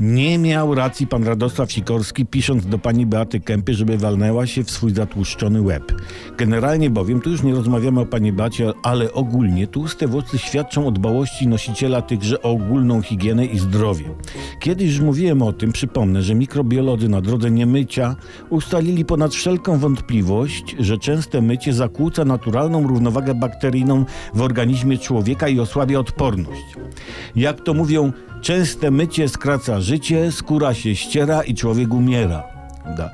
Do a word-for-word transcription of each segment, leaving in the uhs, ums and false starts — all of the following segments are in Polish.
Nie miał racji pan Radosław Sikorski, pisząc do pani Beaty Kępy, żeby walnęła się w swój zatłuszczony łeb. Generalnie bowiem, tu już nie rozmawiamy o pani Beacie, ale ogólnie tłuste włosy świadczą o dbałości nosiciela tychże o ogólną higienę i zdrowie. Kiedyś już mówiłem o tym, przypomnę, że mikrobiolodzy na drodze niemycia ustalili ponad wszelką wątpliwość, że częste mycie zakłóca naturalną równowagę bakteryjną w organizmie człowieka i osłabia odporność. Jak to mówią, częste mycie skraca życie, skóra się ściera i człowiek umiera. Da.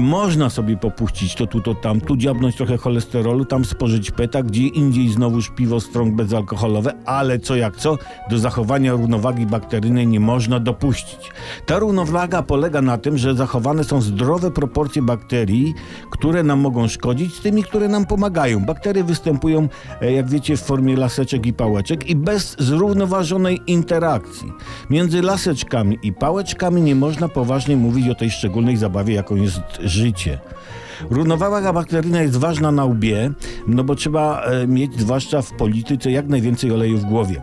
Można sobie popuścić to tu, to tam, tu dziabnąć trochę cholesterolu, tam spożyć peta, gdzie indziej znowuż piwo, strąg bezalkoholowe, ale co jak co, do zachowania równowagi bakteryjnej nie można dopuścić. Ta równowaga polega na tym, że zachowane są zdrowe proporcje bakterii, które nam mogą szkodzić, z tymi, które nam pomagają. Bakterie występują, jak wiecie, w formie laseczek i pałeczek i bez zrównoważonej interakcji. Między laseczkami i pałeczkami nie można poważnie mówić o tej szczególnej zabawie, jaką jest życie. Równowaga bakteryjna jest ważna na łbie, no bo trzeba mieć, zwłaszcza w polityce, jak najwięcej oleju w głowie.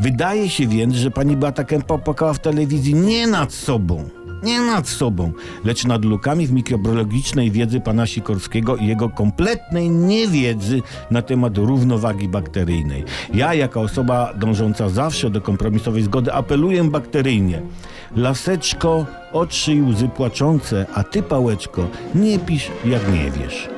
Wydaje się więc, że pani Beata Kempa opłakała w telewizji nie nad sobą, nie nad sobą, lecz nad lukami w mikrobiologicznej wiedzy pana Sikorskiego i jego kompletnej niewiedzy na temat równowagi bakteryjnej. Ja, jako osoba dążąca zawsze do kompromisowej zgody, apeluję bakteryjnie: laseczko, otrzyj łzy płaczące, a ty, pałeczko, nie pisz jak nie wiesz.